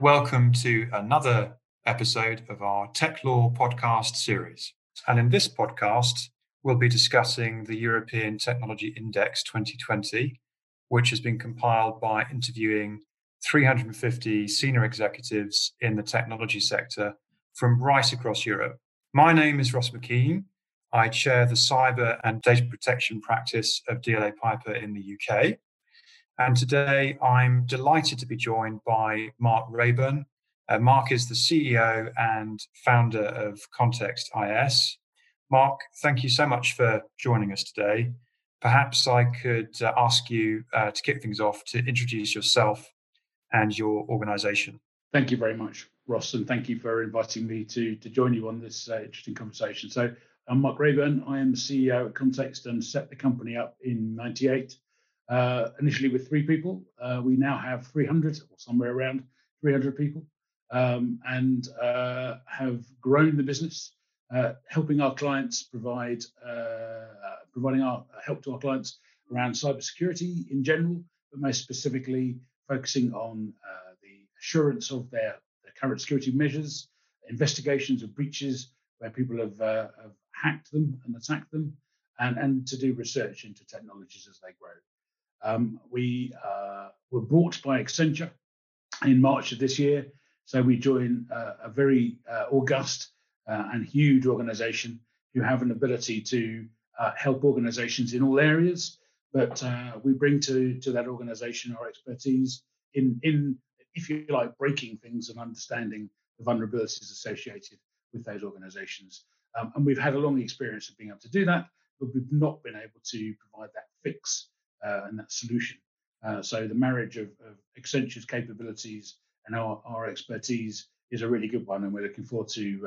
Welcome to another episode of our Tech Law podcast series. And in this podcast, we'll be discussing the European Technology Index 2020, which has been compiled by interviewing 350 senior executives in the technology sector from right across Europe. My name is Ross McKean. I chair the cyber and data protection practice of DLA Piper in the UK. And today I'm delighted to be joined by Mark Rayburn. Mark is the CEO and founder of Context IS. Mark, thank you so much for joining us today. Perhaps I could ask you to kick things off to introduce yourself and your organization. Thank you very much, Ross, and thank you for inviting me to join you on this interesting conversation. So I'm Mark Rayburn. I am CEO at Context and set the company up in 98. Initially with three people. We now have 300 or somewhere around 300 people and have grown the business, helping our clients providing our help to our clients around cybersecurity in general, but most specifically focusing on the assurance of their current security measures, investigations of breaches where people have hacked them and attacked them, and to do research into technologies as they grow. We were bought by Accenture in March of this year, so we join a very august and huge organisation who have an ability to help organisations in all areas, but we bring to that organisation our expertise in, if you like, breaking things and understanding the vulnerabilities associated with those organisations. And we've had a long experience of being able to do that, but we've not been able to provide that fix and that solution. So the marriage of Accenture's capabilities and our expertise is a really good one, and we're looking forward to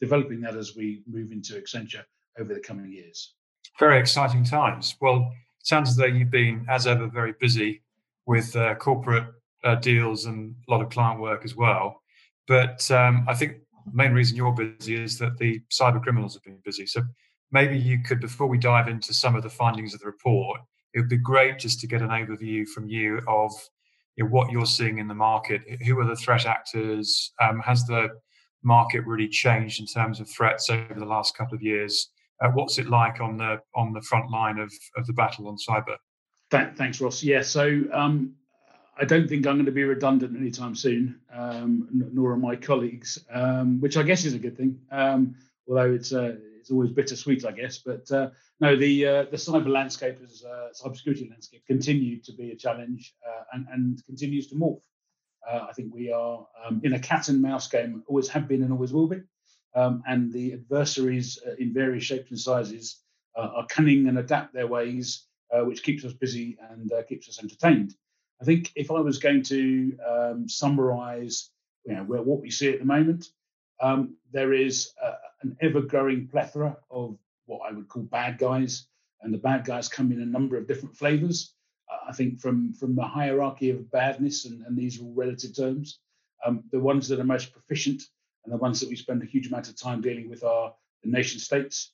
developing that as we move into Accenture over the coming years. Very exciting times. Well, it sounds as though you've been, as ever, very busy with corporate deals and a lot of client work as well. But I think the main reason you're busy is that the cyber criminals have been busy. So maybe you could, before we dive into some of the findings of the report, it would be great just to get an overview from you of what you're seeing in the market. Who are the threat actors? Has the market really changed in terms of threats over the last couple of years? What's it like on the front line of the battle on cyber? Thanks, Ross. Yeah, so I don't think I'm going to be redundant anytime soon, nor are my colleagues, which I guess is a good thing, although it's always bittersweet, I guess. But no, the cyber landscape, cybersecurity landscape, continued to be a challenge and continues to morph. I think we are in a cat and mouse game, always have been and always will be. And the adversaries in various shapes and sizes are cunning and adapt their ways, which keeps us busy and keeps us entertained. I think if I was going to summarise what we see at the moment, there is an ever-growing plethora of what I would call bad guys, and the bad guys come in a number of different flavours. I think from the hierarchy of badness, and these are all relative terms, the ones that are most proficient and the ones that we spend a huge amount of time dealing with are the nation states.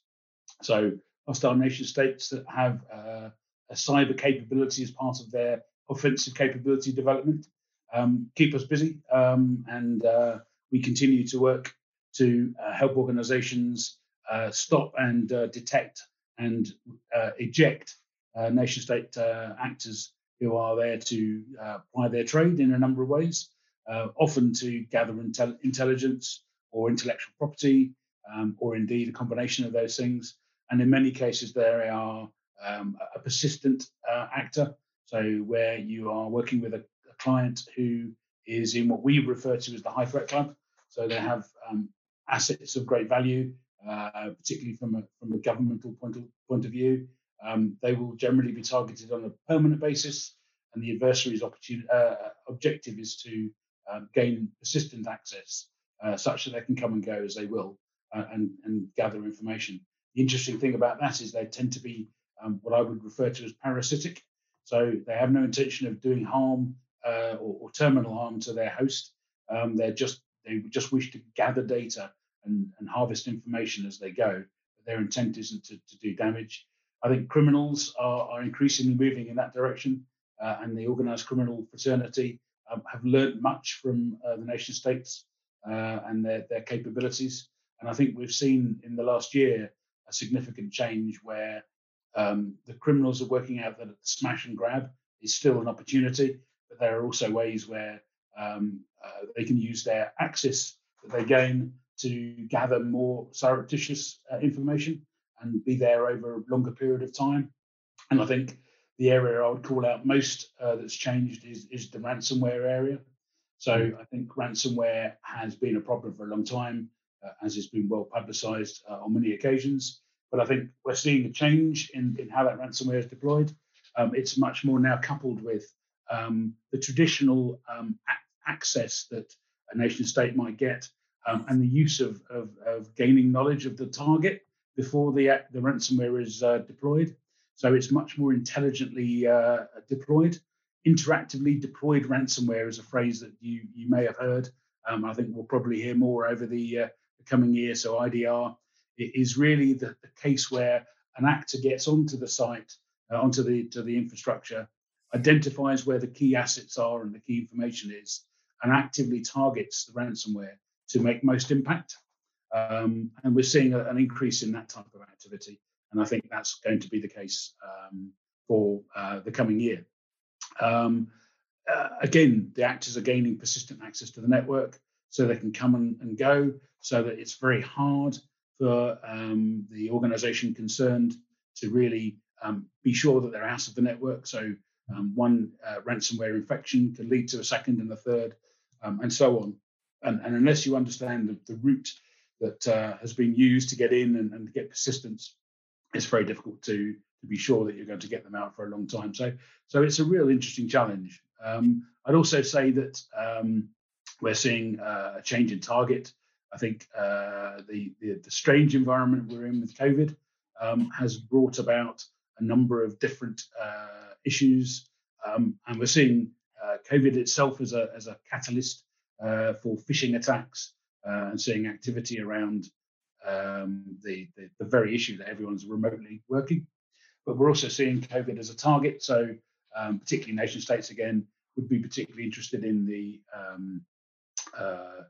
So hostile nation states that have a cyber capability as part of their offensive capability development keep us busy, and we continue to work to help organizations stop and detect and eject nation state actors who are there to ply their trade in a number of ways, often to gather intelligence or intellectual property, or indeed a combination of those things. And in many cases, they are a persistent actor. So where you are working with a client who is in what we refer to as the high threat club. So they have assets of great value, particularly from a governmental point of view. They will generally be targeted on a permanent basis, and the adversary's objective is to gain persistent access, such that they can come and go as they will, and gather information. The interesting thing about that is they tend to be what I would refer to as parasitic. So they have no intention of doing harm or terminal harm to their host. They just wish to gather data and harvest information as they go. But their intent isn't to do damage. I think criminals are increasingly moving in that direction, and the organised criminal fraternity have learned much from the nation states and their capabilities. And I think we've seen in the last year a significant change where the criminals are working out that the smash and grab is still an opportunity, but there are also ways where they can use their access that they gain to gather more surreptitious information and be there over a longer period of time. And I think the area I would call out most that's changed is the ransomware area. So I think ransomware has been a problem for a long time, as it's been well publicised on many occasions. But I think we're seeing a change in how that ransomware is deployed. It's much more now coupled with the traditional access that a nation state might get and the use of gaining knowledge of the target before the ransomware is deployed. So it's much more intelligently deployed. Interactively deployed ransomware is a phrase that you may have heard. I think we'll probably hear more over the coming year. So IDR, it is really the case where an actor gets onto the site, onto the infrastructure, identifies where the key assets are and the key information is, and actively targets the ransomware to make most impact. And we're seeing an increase in that type of activity. And I think that's going to be the case for the coming year. Again, the actors are gaining persistent access to the network, so they can come and go, so that it's very hard for the organization concerned to really be sure that they're out of the network. So one ransomware infection can lead to a second and a third, and so on. And unless you understand the route that has been used to get in and get persistence, it's very difficult to be sure that you're going to get them out for a long time. So it's a real interesting challenge. I'd also say that we're seeing a change in target. I think the strange environment we're in with COVID has brought about a number of different issues, and we're seeing COVID itself as a catalyst for phishing attacks and seeing activity around the very issue that everyone's remotely working. But we're also seeing COVID as a target, so particularly nation states again would be particularly interested in the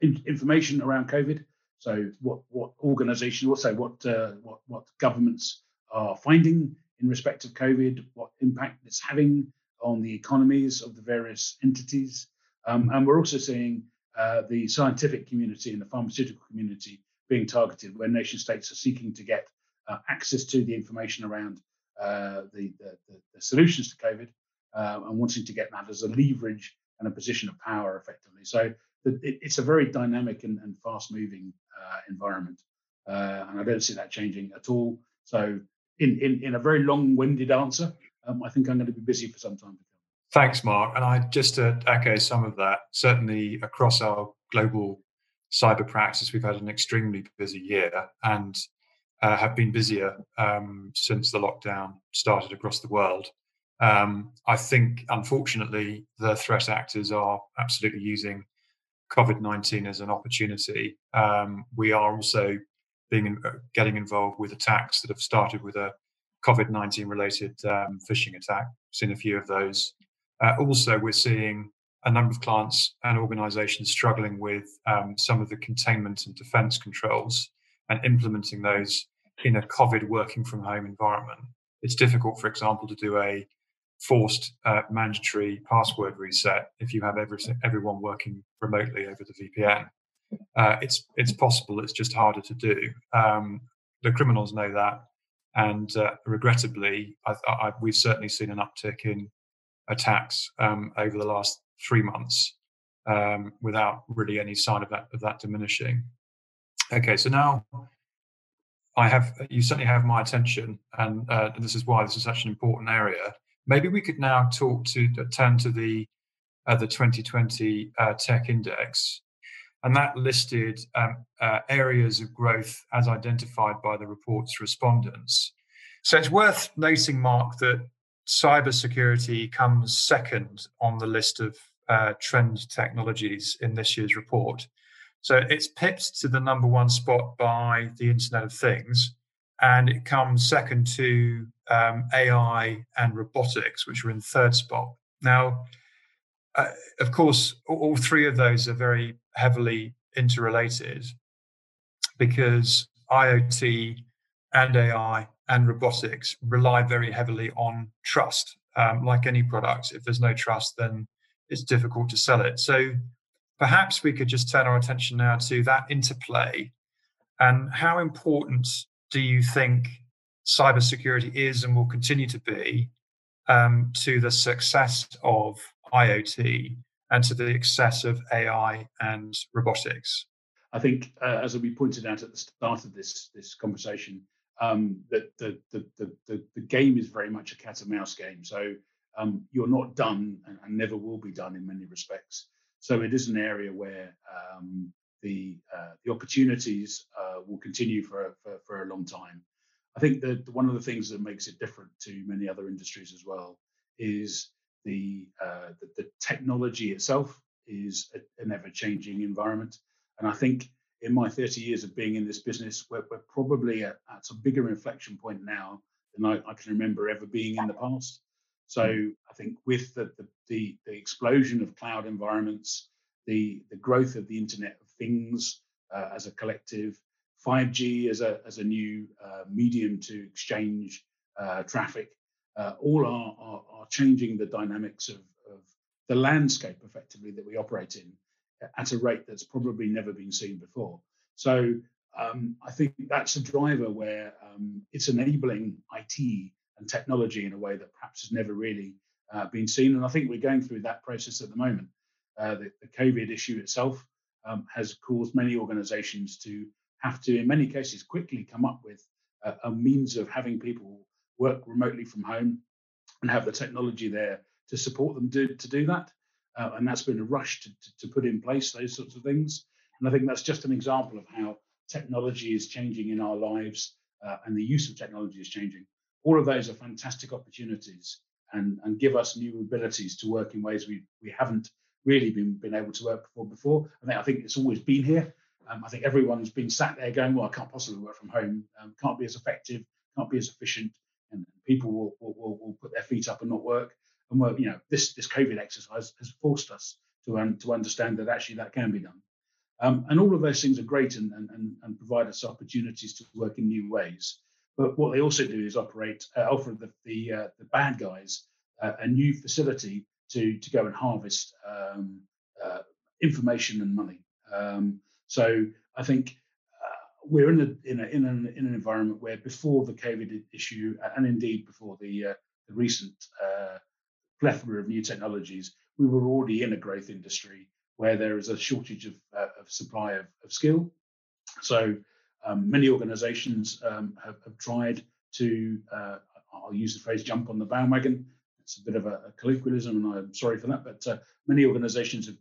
information around COVID. So what organisations, also what governments are finding in respect of COVID, what impact it's having on the economies of the various entities, and we're also seeing the scientific community and the pharmaceutical community being targeted, where nation states are seeking to get access to the information around the solutions to COVID and wanting to get that as a leverage and a position of power effectively. So it's a very dynamic and fast-moving environment, and I don't see that changing at all. So in a very long-winded answer, I think I'm going to be busy for some time to come. Thanks, Mark. And I just to echo some of that, certainly across our global cyber practice, we've had an extremely busy year and have been busier since the lockdown started across the world. I think, unfortunately, the threat actors are absolutely using COVID-19 as an opportunity. We are also getting involved with attacks that have started with a COVID-19 related phishing attack. Seen a few of those. Also, we're seeing a number of clients and organizations struggling with some of the containment and defense controls and implementing those in a COVID working from home environment. It's difficult, for example, to do a forced mandatory password reset if you have everyone working remotely over the VPN. It's possible, it's just harder to do. The criminals know that, and regrettably, we've certainly seen an uptick in attacks over the last 3 months without really any sign of that diminishing. Okay, so now you certainly have my attention, and this is why this is such an important area. Maybe we could now turn to the 2020 Tech Index, and that listed areas of growth as identified by the report's respondents. So it's worth noting, Mark, that cybersecurity comes second on the list of trend technologies in this year's report. So it's pipped to the number one spot by the Internet of Things, and it comes second to AI and robotics, which are in third spot. Now, Of course, all three of those are very heavily interrelated, because IoT and AI and robotics rely very heavily on trust. Like any product, if there's no trust, then it's difficult to sell it. So perhaps we could just turn our attention now to that interplay. And how important do you think cybersecurity is and will continue to be to the success of IoT and to the success of AI and robotics? I think, as we pointed out at the start of this conversation, that the game is very much a cat and mouse game. So you're not done and never will be done in many respects. So it is an area where the opportunities will continue for a long time. I think that one of the things that makes it different to many other industries as well is the technology itself is an ever-changing environment. And I think in my 30 years of being in this business, we're probably at a bigger inflection point now than I can remember ever being in the past. So I think with the explosion of cloud environments, the growth of the Internet of Things as a collective, 5G as a new medium to exchange traffic, all are changing the dynamics of the landscape effectively that we operate in, at a rate that's probably never been seen before. So I think that's a driver where it's enabling IT and technology in a way that perhaps has never really been seen. And I think we're going through that process at the moment. The COVID issue itself has caused many organizations to have to, in many cases, quickly come up with a means of having people work remotely from home and have the technology there to support them to do that. And that's been a rush to put in place those sorts of things. And I think that's just an example of how technology is changing in our lives and the use of technology is changing. All of those are fantastic opportunities and give us new abilities to work in ways we haven't really been able to work before. I think it's always been here. I think everyone's been sat there going, well, I can't possibly work from home, can't be as effective, can't be as efficient, and people will put their feet up and not work. And well, this COVID exercise has forced us to understand that actually that can be done. And all of those things are great and provide us opportunities to work in new ways. But what they also do is offer the bad guys a new facility to go and harvest information and money. So I think we're in an environment where before the COVID issue and indeed before the recent plethora of new technologies, we were already in a growth industry where there is a shortage of supply of skill. So many organizations have tried to, I'll use the phrase, jump on the bandwagon. It's a bit of a colloquialism, and I'm sorry for that, but many organizations have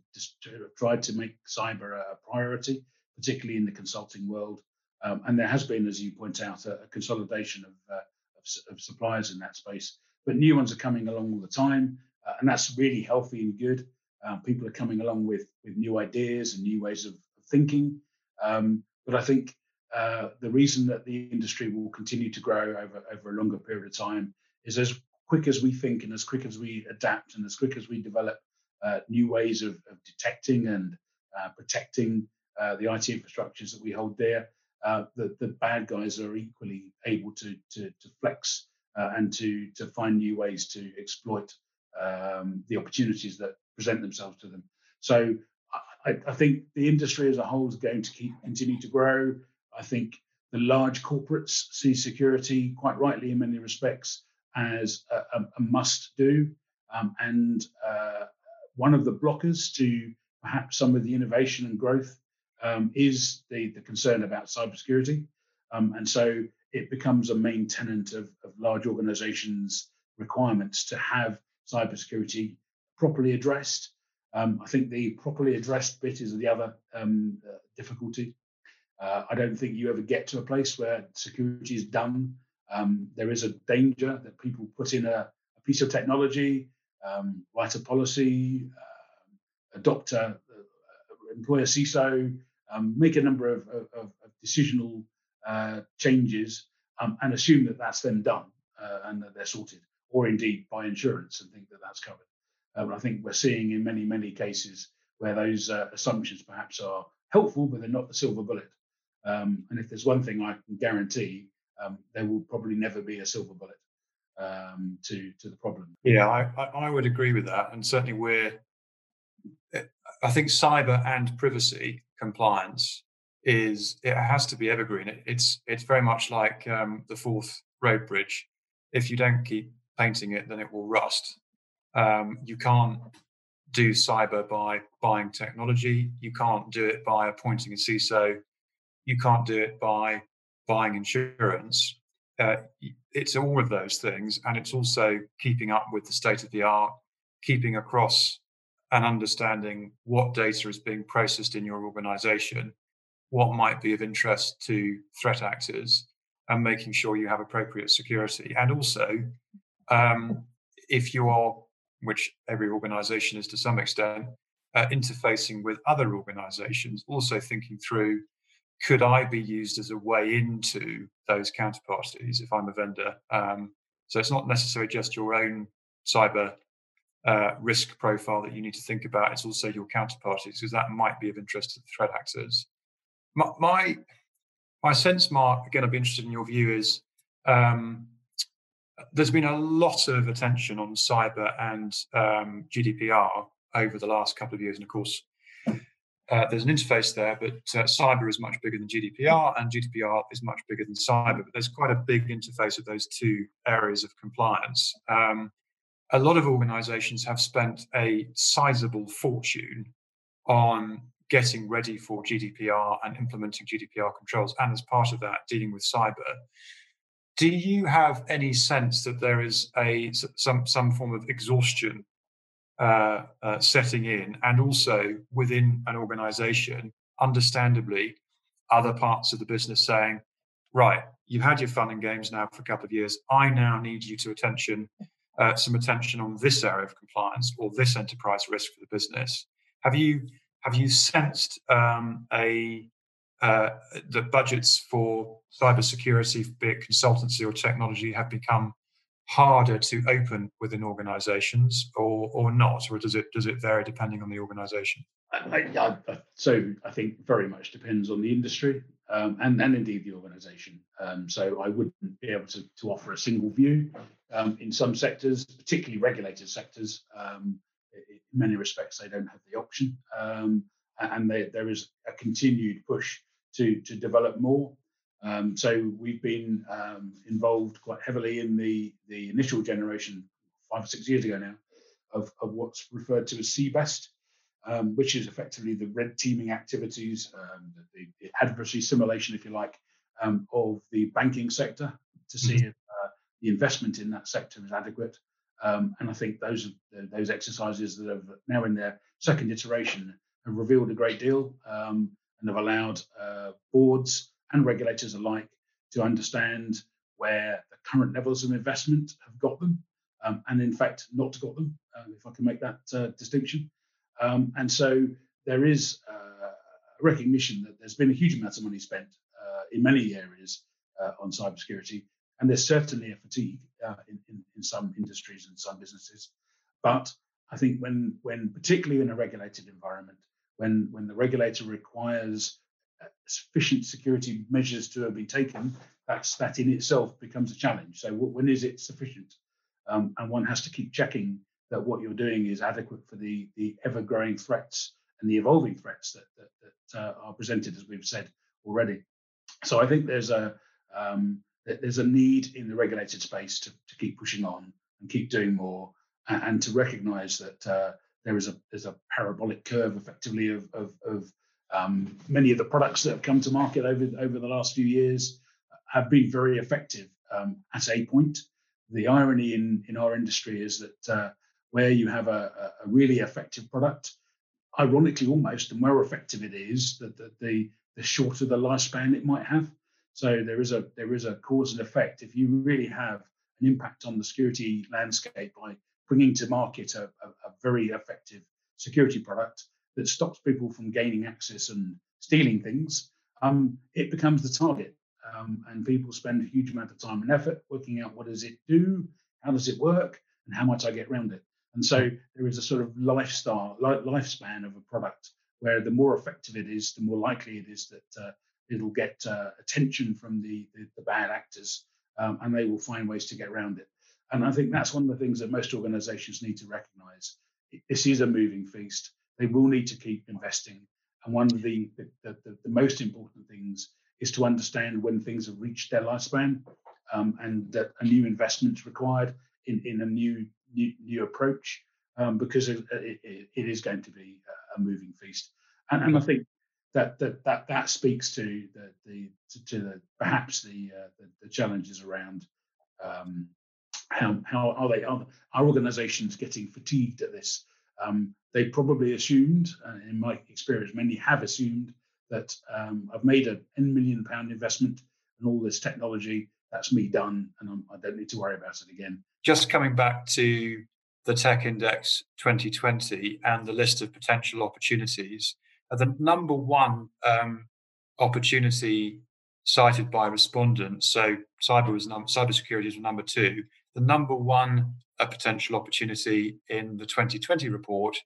tried to make cyber a priority, particularly in the consulting world. And there has been, as you point out, a consolidation of suppliers in that space. But new ones are coming along all the time, and that's really healthy and good. People are coming along with new ideas and new ways of thinking. But I think the reason that the industry will continue to grow over a longer period of time is as quick as we think and as quick as we adapt and as quick as we develop new ways of detecting and protecting the IT infrastructures that we hold dear, the bad guys are equally able to flex and to find new ways to exploit the opportunities that present themselves to them. So I think the industry as a whole is going to continue to grow. I think the large corporates see security, quite rightly in many respects, as a must-do. And one of the blockers to perhaps some of the innovation and growth is the concern about cybersecurity. And so it becomes a main tenant of large organizations' requirements to have cybersecurity properly addressed. I think the properly addressed bit is the other difficulty. I don't think you ever get to a place where security is done. There is a danger that people put in a piece of technology, write a policy, adopt employ a CISO, make a number of decisional changes and assume that that's then done and that they're sorted, or indeed by insurance and think that that's covered. I think we're seeing in many, many cases where those assumptions perhaps are helpful, but they're not the silver bullet. And if there's one thing I can guarantee, there will probably never be a silver bullet to the problem. Yeah, I would agree with that. And certainly I think cyber and privacy compliance it has to be evergreen. It's very much like the fourth road bridge. If you don't keep painting it, then it will rust. You can't do cyber by buying technology. You can't do it by appointing a CISO. You can't do it by buying insurance. It's all of those things. And it's also keeping up with the state of the art, keeping across and understanding what data is being processed in your organization, what might be of interest to threat actors, and making sure you have appropriate security. And also, if you are, which every organization is to some extent, interfacing with other organizations, also thinking through, could I be used as a way into those counterparties if I'm a vendor? So it's not necessarily just your own cyber risk profile that you need to think about, it's also your counterparties, because that might be of interest to the threat actors. My sense, Mark, again, I'd be interested in your view, is there's been a lot of attention on cyber and GDPR over the last couple of years. And of course, there's an interface there, but cyber is much bigger than GDPR and GDPR is much bigger than cyber. But there's quite a big interface of those two areas of compliance. A lot of organizations have spent a sizable fortune on getting ready for GDPR and implementing GDPR controls, and as part of that, dealing with cyber. Do you have any sense that there is some form of exhaustion setting in, and also within an organisation, understandably, other parts of the business saying, right, you've had your fun and games now for a couple of years, I now need you to some attention on this area of compliance or this enterprise risk for the business. Have you sensed the budgets for cybersecurity, be it consultancy or technology, have become harder to open within organisations, or not, or does it vary depending on the organisation? So I think very much depends on the industry and indeed the organisation. So I wouldn't be able to offer a single view. In some sectors, particularly regulated sectors, in many respects, they don't have the option, and there is a continued push to develop more. So we've been involved quite heavily in the initial generation 5 or 6 years ago now of what's referred to as CBEST, which is effectively the red teaming activities, the adversary simulation, if you like, of the banking sector to see if the investment in that sector is adequate. And I think those exercises that are now in their second iteration have revealed a great deal and have allowed boards and regulators alike to understand where the current levels of investment have got them and, in fact, not got them, if I can make that distinction. And so there is recognition that there's been a huge amount of money spent in many areas on cybersecurity. And there's certainly a fatigue in some industries and some businesses. But I think when particularly in a regulated environment, when the regulator requires sufficient security measures to have been taken, that in itself becomes a challenge. So when is it sufficient? And one has to keep checking that what you're doing is adequate for the ever-growing threats and the evolving threats that are presented, as we've said already. So I think there's a need in the regulated space to keep pushing on and keep doing more, and to recognise that there's a parabolic curve, effectively, of many of the products that have come to market over the last few years have been very effective at a point. The irony in our industry is that where you have a really effective product, ironically almost, the more effective it is, the shorter the lifespan it might have. So there is a cause and effect. If you really have an impact on the security landscape by bringing to market a very effective security product that stops people from gaining access and stealing things, it becomes the target. And people spend a huge amount of time and effort working out what does it do, how does it work, and how might I get around it. And so there is a sort of lifespan of a product where the more effective it is, the more likely it is that it'll get attention from the bad actors, and they will find ways to get around it. And I think that's one of the things that most organizations need to recognize. This is a moving feast. They will need to keep investing. And one of the most important things is to understand when things have reached their lifespan, and that a new investment's required in a new approach, because it is going to be a moving feast. And I think that speaks to the perhaps the challenges around how are organizations getting fatigued at this? They probably assumed, in my experience, many have assumed that I've made an £10 million investment in all this technology. That's me done, and I don't need to worry about it again. Just coming back to the Tech Index 2020 and the list of potential opportunities, the number one opportunity cited by respondents, so cybersecurity was number two. The number one potential opportunity in the 2020 report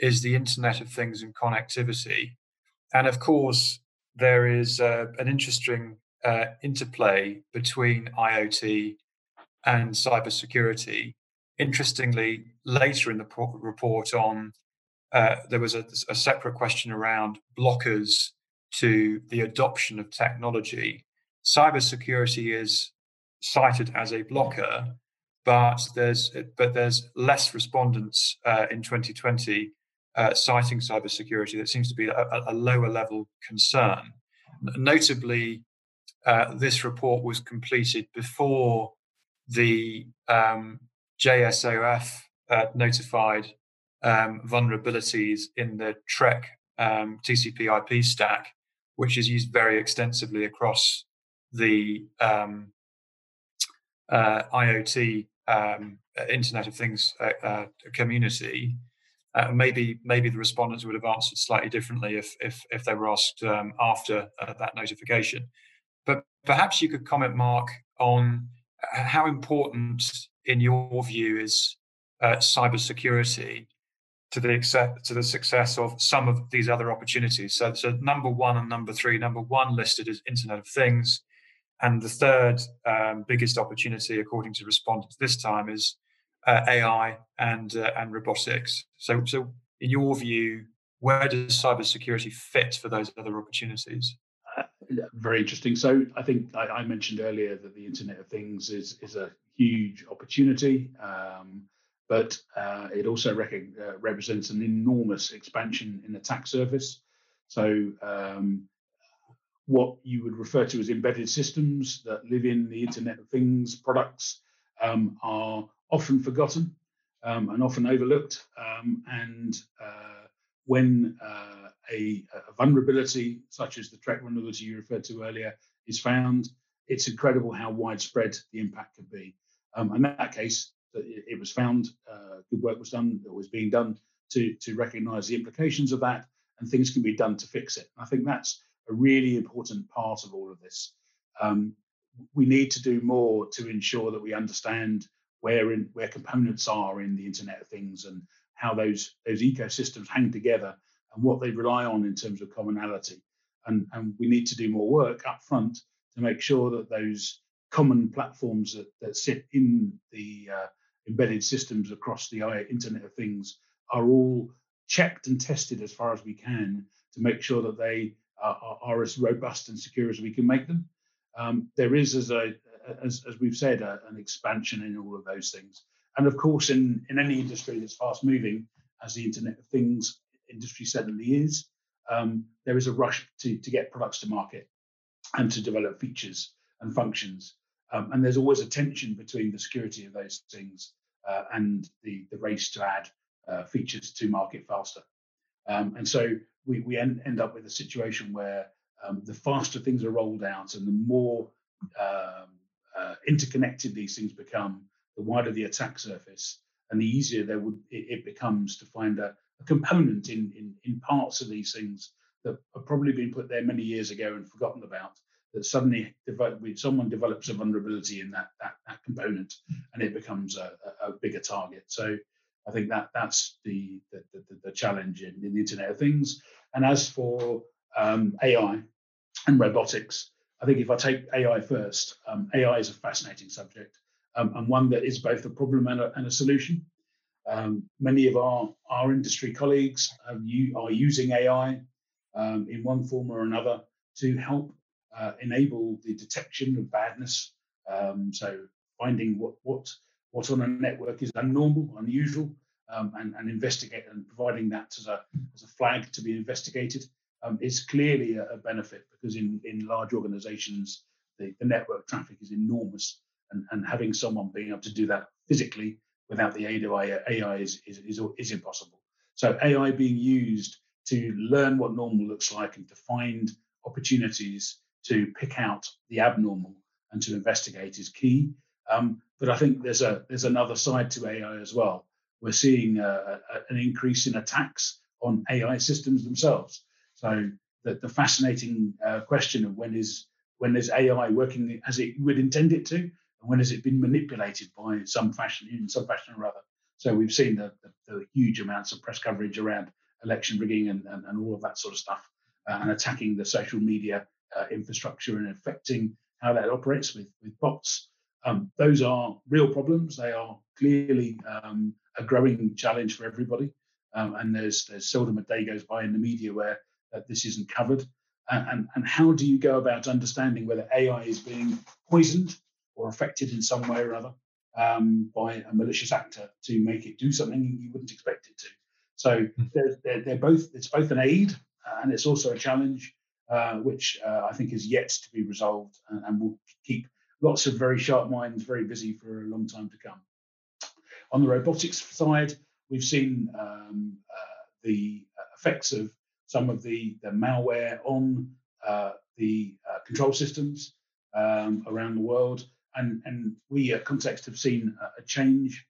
is the Internet of Things and connectivity. And of course, there is an interesting interplay between IoT and cybersecurity. Interestingly, later in the report on, there was a separate question around blockers to the adoption of technology. Cybersecurity is cited as a blocker, but there's less respondents in 2020 citing cybersecurity. That seems to be a lower level concern. Notably, this report was completed before the JSOF notified vulnerabilities in the Trek TCP/IP stack, which is used very extensively across the IoT Internet of Things community. Maybe the respondents would have answered slightly differently if they were asked after that notification. But perhaps you could comment, Mark, on how important, in your view, is cybersecurity to the success of some of these other opportunities. So number one and number three. Number one listed as Internet of Things, and the third biggest opportunity, according to respondents this time, is AI and robotics. So in your view, where does cybersecurity fit for those other opportunities? Very interesting. So I think I mentioned earlier that the Internet of Things is a huge opportunity, but it also represents an enormous expansion in attack surface. So what you would refer to as embedded systems that live in the Internet of Things products are often forgotten and often overlooked. And when a vulnerability, such as the Trek vulnerability you referred to earlier, is found, it's incredible how widespread the impact could be. In that case, it was found, good work was done, it was being done to recognise the implications of that, and things can be done to fix it. And I think that's a really important part of all of this. We need to do more to ensure that we understand where components are in the Internet of Things and how those ecosystems hang together and what they rely on in terms of commonality. And we need to do more work up front to make sure that those common platforms that sit in the embedded systems across the Internet of Things are all checked and tested as far as we can to make sure that they are as robust and secure as we can make them. There is, as we've said, an expansion in all of those things. And of course, in any industry that's fast moving, as the Internet of Things industry certainly is, there is a rush to get products to market and to develop features and functions. And there's always a tension between the security of those things and the race to add features to market faster. And so we end up with a situation where the faster things are rolled out and the more interconnected these things become, the wider the attack surface, and the easier it becomes to find a component in parts of these things that have probably been put there many years ago and forgotten about, that suddenly someone develops a vulnerability in that component, and it becomes a bigger target. So I think that that's the challenge in the Internet of Things. And as for AI and robotics, I think if I take AI first, AI is a fascinating subject and one that is both a problem and a solution. Many of our industry colleagues are using AI in one form or another to help enable the detection of badness. So finding what on a network is abnormal, unusual, and investigate and providing that as a flag to be investigated is clearly a benefit, because in large organizations, the network traffic is enormous, and having someone being able to do that physically without the aid of AI is impossible. So AI being used to learn what normal looks like and to find opportunities to pick out the abnormal and to investigate is key. But I think there's another side to AI as well. We're seeing an increase in attacks on AI systems themselves. So the fascinating question of when is AI working as it would intend it to, and when has it been manipulated by in some fashion or other. So we've seen the huge amounts of press coverage around election rigging and all of that sort of stuff, and attacking the social media infrastructure and affecting how that operates with bots. Those are real problems. They are clearly a growing challenge for everybody, and there's seldom a day goes by in the media where this isn't covered. And how do you go about understanding whether AI is being poisoned or affected in some way or other by a malicious actor to make it do something you wouldn't expect it to? So it's both an aid and it's also a challenge, which I think is yet to be resolved and will keep lots of very sharp minds very busy for a long time to come. On the robotics side, we've seen the effects of some of the malware on the control systems around the world. And we at Context have seen a change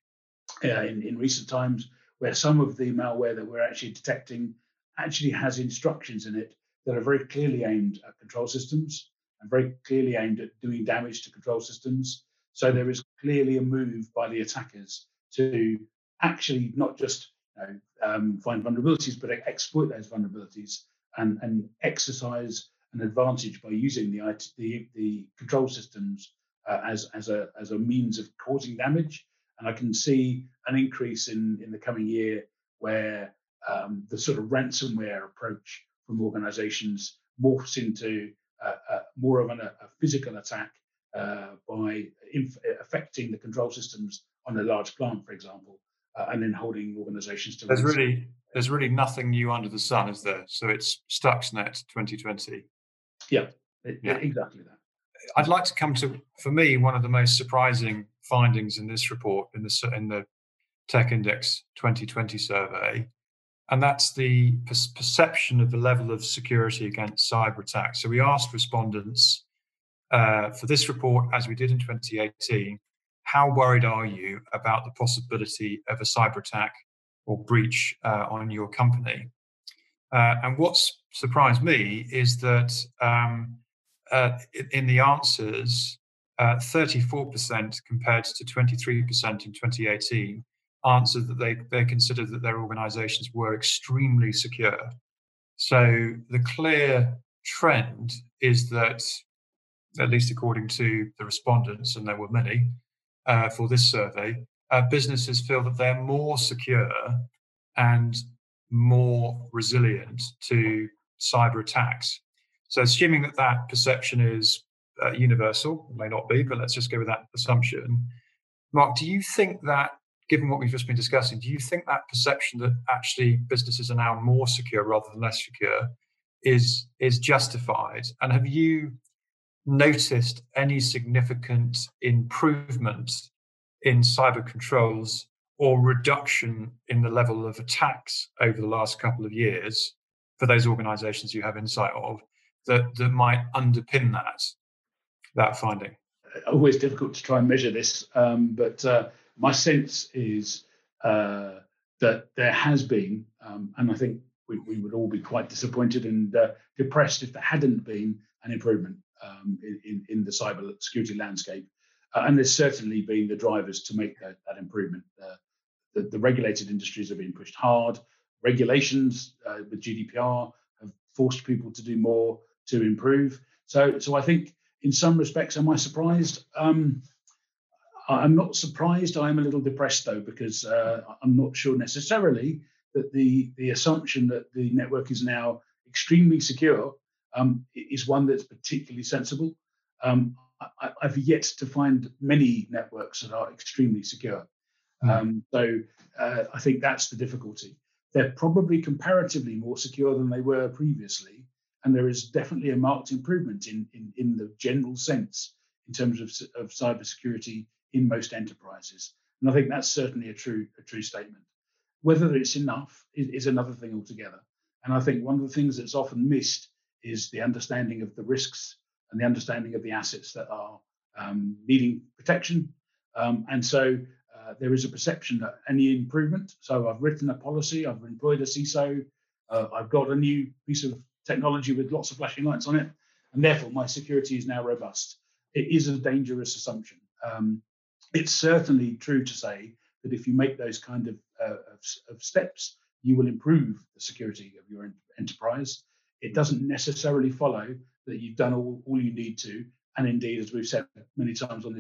in recent times, where some of the malware that we're actually detecting actually has instructions in it that are very clearly aimed at control systems and very clearly aimed at doing damage to control systems. So there is clearly a move by the attackers to actually not just find vulnerabilities, but exploit those vulnerabilities and exercise an advantage by using the control systems as a means of causing damage. And I can see an increase in the coming year where the sort of ransomware approach from organizations morphs into more of a physical attack by affecting the control systems on a large plant, for example, and then holding organizations to ransom. There's really nothing new under the sun, is there? So it's Stuxnet 2020. Yeah, exactly that. I'd like to come to, for me, one of the most surprising findings in this report, in the Tech Index 2020 survey, and that's the perception of the level of security against cyber attacks. So we asked respondents for this report, as we did in 2018, how worried are you about the possibility of a cyber attack or breach on your company? And what's surprised me is that in the answers, 34% compared to 23% in 2018 answered that they considered that their organizations were extremely secure. So the clear trend is that, at least according to the respondents, and there were many for this survey, businesses feel that they're more secure and more resilient to cyber attacks. So assuming that that perception is universal, it may not be, but let's just go with that assumption. Mark, do you think that, given what we've just been discussing, do you think that perception that actually businesses are now more secure rather than less secure is justified? And have you noticed any significant improvement in cyber controls or reduction in the level of attacks over the last couple of years for those organizations you have insight of that might underpin that finding? Always difficult to try and measure this, but my sense is that there has been, and I think we would all be quite disappointed and depressed if there hadn't been an improvement in the cyber security landscape. And there's certainly been the drivers to make that improvement. the regulated industries are being pushed hard. Regulations with GDPR have forced people to do more to improve. So I think in some respects, am I surprised? I'm not surprised. I'm a little depressed though, because I'm not sure necessarily that the assumption that the network is now extremely secure is one that's particularly sensible. I've yet to find many networks that are extremely secure. So I think that's the difficulty. They're probably comparatively more secure than they were previously. And there is definitely a marked improvement in the general sense in terms of cybersecurity in most enterprises. And I think that's certainly a true statement. Whether it's enough is another thing altogether. And I think one of the things that's often missed is the understanding of the risks and the understanding of the assets that are needing protection. And so there is a perception that any improvement, so I've written a policy, I've employed a CISO, I've got a new piece of technology with lots of flashing lights on it, and therefore my security is now robust. It is a dangerous assumption. It's certainly true to say that if you make those kind of steps, you will improve the security of your enterprise. It doesn't necessarily follow that you've done all you need to, and indeed, as we've said many times on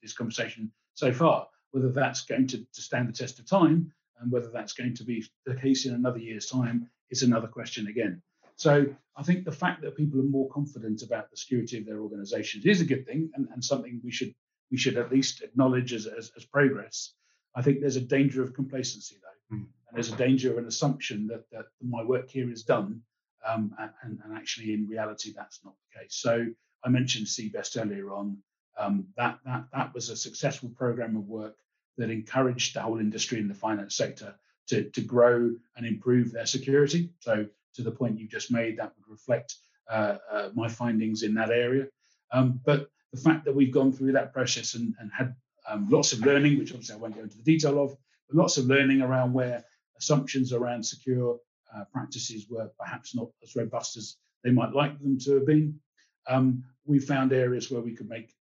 this conversation so far, whether that's going to stand the test of time and whether that's going to be the case in another year's time is another question again. So I think the fact that people are more confident about the security of their organizations is a good thing and something we should at least acknowledge as progress. I think there's a danger of complacency, though, and there's a danger of an assumption that my work here is done, and actually in reality that's not the case. So I mentioned CBEST earlier on. That was a successful program of work that encouraged the whole industry in the finance sector to grow and improve their security. So to the point you just made, that would reflect my findings in that area. But the fact that we've gone through that process and had lots of learning, which obviously I won't go into the detail of, but lots of learning around where assumptions around secure practices were perhaps not as robust as they might like them to have been. We found areas where we could make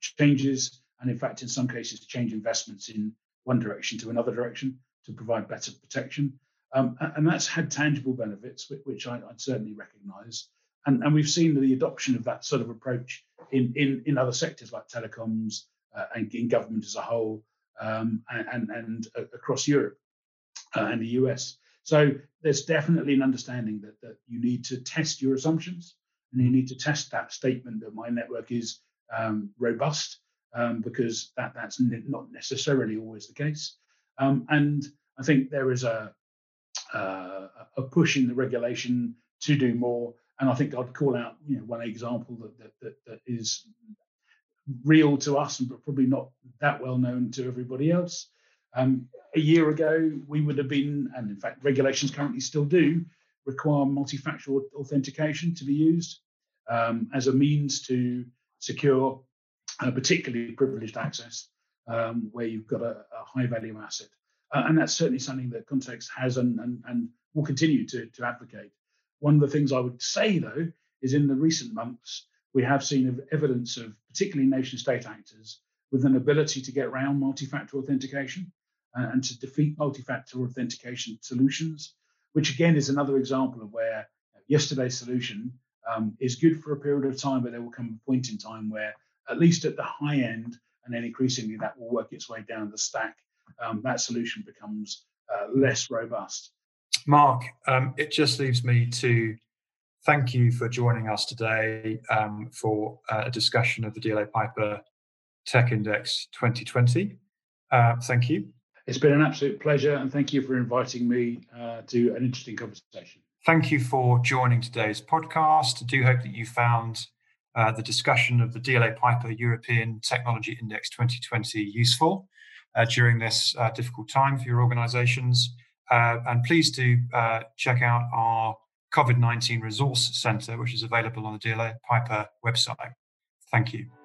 changes, and in fact, in some cases, change investments in one direction to another direction to provide better protection. And that's had tangible benefits, which I'd certainly recognise. And we've seen the adoption of that sort of approach in other sectors like telecoms and in government as a whole, and across Europe and the US. So there's definitely an understanding that you need to test your assumptions, and you need to test that statement that my network is robust, because that's not necessarily always the case. And I think there is a push in the regulation to do more, and I think I'd call out one example that is real to us and probably not that well known to everybody else. A year ago, we would have been, and in fact regulations currently still do require multi-factor authentication to be used as a means to secure particularly privileged access where you've got a high value asset. And that's certainly something that Context has and will continue to advocate. One of the things I would say, though, is in the recent months, we have seen evidence of particularly nation-state actors with an ability to get around multi-factor authentication and to defeat multi-factor authentication solutions, which, again, is another example of where yesterday's solution is good for a period of time, but there will come a point in time where, at least at the high end, and then increasingly that will work its way down the stack, that solution becomes less robust. Mark, it just leaves me to thank you for joining us today for a discussion of the DLA Piper Tech Index 2020. Thank you. It's been an absolute pleasure, and thank you for inviting me to an interesting conversation. Thank you for joining today's podcast. I do hope that you found the discussion of the DLA Piper European Technology Index 2020 useful during this difficult time for your organisations. And please do check out our COVID-19 Resource Centre, which is available on the DLA Piper website. Thank you.